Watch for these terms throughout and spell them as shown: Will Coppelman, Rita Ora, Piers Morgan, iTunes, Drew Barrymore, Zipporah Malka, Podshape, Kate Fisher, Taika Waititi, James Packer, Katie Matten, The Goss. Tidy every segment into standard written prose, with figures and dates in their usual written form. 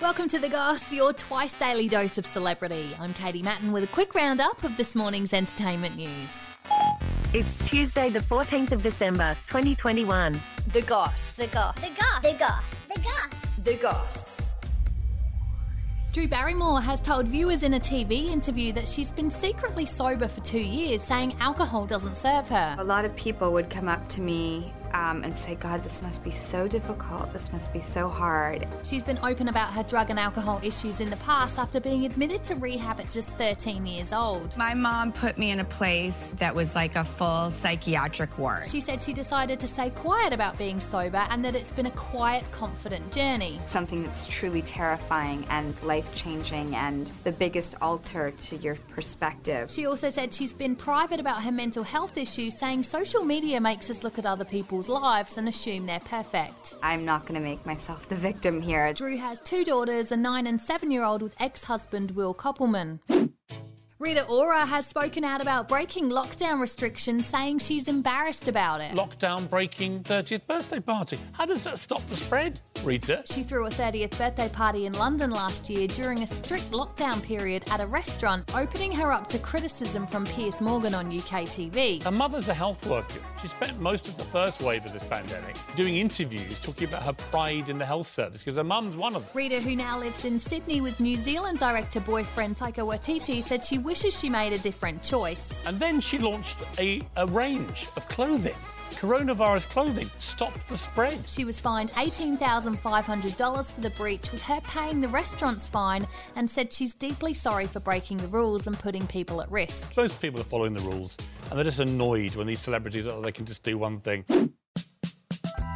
Welcome to The Goss, your twice daily dose of celebrity. I'm Katie Matten with a quick roundup of this morning's entertainment news. It's Tuesday the 14th of December, 2021. The Goss. The Goss. The Goss. The Goss. The Goss. The Goss. Drew Barrymore has told viewers in a TV interview that she's been secretly sober for 2 years, saying alcohol doesn't serve her. A lot of people would come up to me and say, God, this must be so difficult. This must be so hard. She's been open about her drug and alcohol issues in the past after being admitted to rehab at just 13 years old. My mom put me in a place that was like a full psychiatric ward. She said she decided to stay quiet about being sober and that it's been a quiet, confident journey. Something that's truly terrifying and life-changing and the biggest alter to your perspective. She also said she's been private about her mental health issues, saying social media makes us look at other people lives and assume they're perfect. I'm not going to make myself the victim here. Drew has two daughters, a 9- and 7-year-old with ex-husband Will Coppelman. Rita Ora has spoken out about breaking lockdown restrictions, saying she's embarrassed about it. Lockdown breaking 30th birthday party. How does that stop the spread, Rita? She threw a 30th birthday party in London last year during a strict lockdown period at a restaurant, opening her up to criticism from Piers Morgan on UK TV. Her mother's a health worker. She spent most of the first wave of this pandemic doing interviews talking about her pride in the health service because her mum's one of them. Rita, who now lives in Sydney with New Zealand director boyfriend Taika Waititi, said she wishes she made a different choice. And then she launched a range of clothing. Coronavirus clothing stopped the spread. She was fined $18,500 for the breach, with her paying the restaurant's fine, and said she's deeply sorry for breaking the rules and putting people at risk. Most people are following the rules and they're just annoyed when these celebrities are they can just do one thing.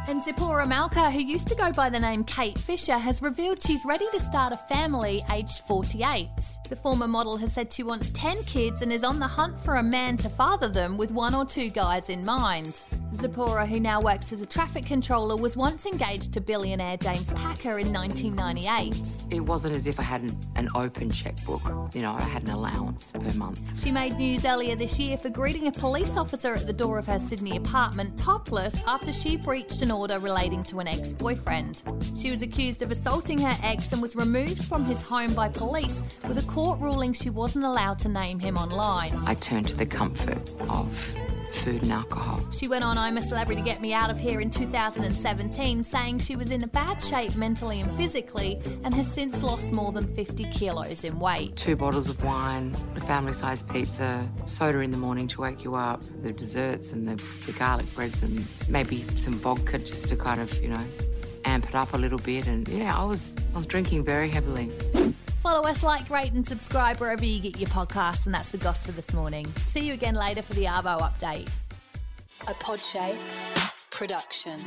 And Zipporah Malka, who used to go by the name Kate Fisher, has revealed she's ready to start a family aged 48. The former model has said she wants 10 kids and is on the hunt for a man to father them with one or two guys in mind. Zipporah, who now works as a traffic controller, was once engaged to billionaire James Packer in 1998. It wasn't as if I had an open checkbook. You know, I had an allowance per month. She made news earlier this year for greeting a police officer at the door of her Sydney apartment topless after she breached an order relating to an ex-boyfriend. She was accused of assaulting her ex and was removed from his home by police, with a court ruling she wasn't allowed to name him online. I turned to the comfort of food and alcohol. She went on I'm a Celebrity, Get Me Out of Here in 2017, saying she was in a bad shape mentally and physically and has since lost more than 50 kilos in weight. 2 bottles of wine, a family-sized pizza, soda in the morning to wake you up, the desserts and the garlic breads and maybe some vodka just to kind of, you know, amp it up a little bit. And, yeah, I was drinking very heavily. Follow us, like, rate and subscribe wherever you get your podcasts, and that's The Goss for this morning. See you again later for the Arvo update. A Podshape production.